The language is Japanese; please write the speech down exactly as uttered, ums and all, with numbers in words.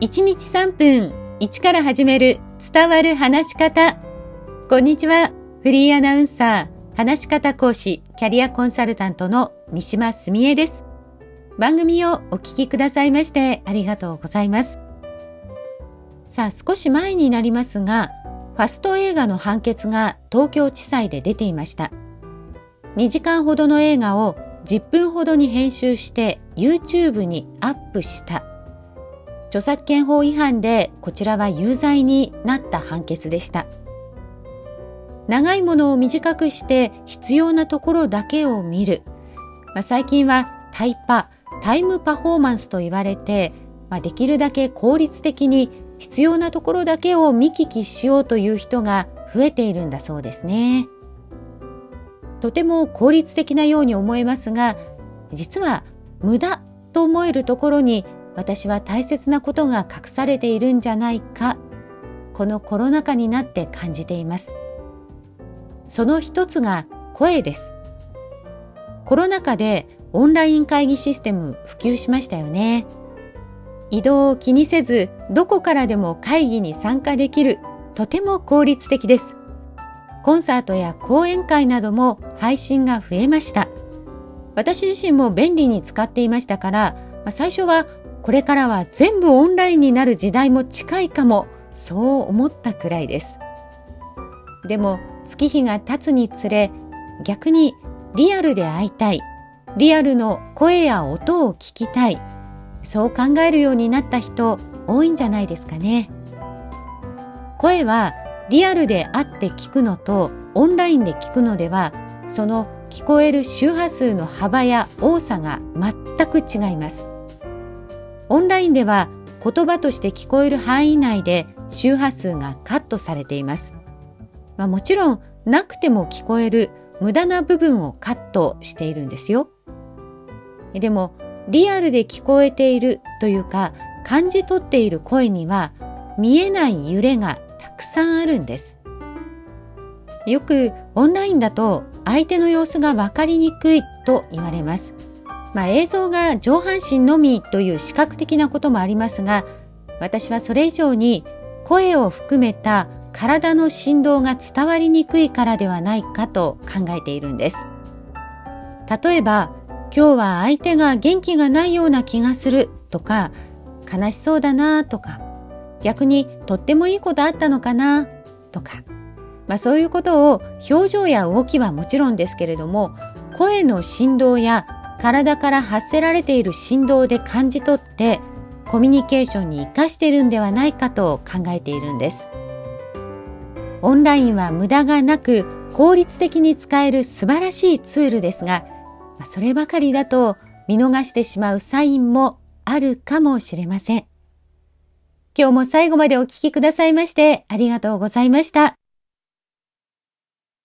いちにちさんぷんいちから始める伝わる話し方。こんにちは、フリーアナウンサー、話し方講師、キャリアコンサルタントの三島澄江です。番組をお聞きくださいましてありがとうございます。さあ、少し前になりますが、ファスト映画の判決が東京地裁で出ていました。にじかんほどの映画をじゅっぷんほどに編集して YouTube にアップした、著作権法違反でこちらは有罪になった判決でした。長いものを短くして必要なところだけを見る、まあ、最近はタイパ、タイムパフォーマンスと言われて、まあ、できるだけ効率的に必要なところだけを見聞きしようという人が増えているんだそうですね。とても効率的なように思えますが、実は無駄と思えるところに私は大切なことが隠されているんじゃないか、このコロナ禍になって感じています。その一つが声です。コロナ禍でオンライン会議システム普及しましたよね。移動を気にせずどこからでも会議に参加できる、とても効率的です。コンサートや講演会なども配信が増えました。私自身も便利に使っていましたから、最初はこれからは全部オンラインになる時代も近いかも、そう思ったくらいです。でも月日が経つにつれ、逆にリアルで会いたい、リアルの声や音を聞きたい、そう考えるようになった人多いんじゃないですかね。声はリアルで会って聞くのとオンラインで聞くのでは、その聞こえる周波数の幅や多さが全く違います。オンラインでは言葉として聞こえる範囲内で周波数がカットされています。まあ、もちろんなくても聞こえる無駄な部分をカットしているんですよ。でもリアルで聞こえているというか感じ取っている声には見えない揺れがたくさんあるんです。よくオンラインだと相手の様子が分かりにくいと言われます。まあ、映像が上半身のみという視覚的なこともありますが、私はそれ以上に声を含めた体の振動が伝わりにくいからではないかと考えているんです。例えば今日は相手が元気がないような気がするとか、悲しそうだなとか、逆にとってもいいことあったのかなとか、まあ、そういうことを表情や動きはもちろんですけれども、声の振動や体から発せられている振動で感じ取ってコミュニケーションに生かしているんではないかと考えているんです。オンラインは無駄がなく効率的に使える素晴らしいツールですが、そればかりだと見逃してしまうサインもあるかもしれません。今日も最後までお聞きくださいましてありがとうございました。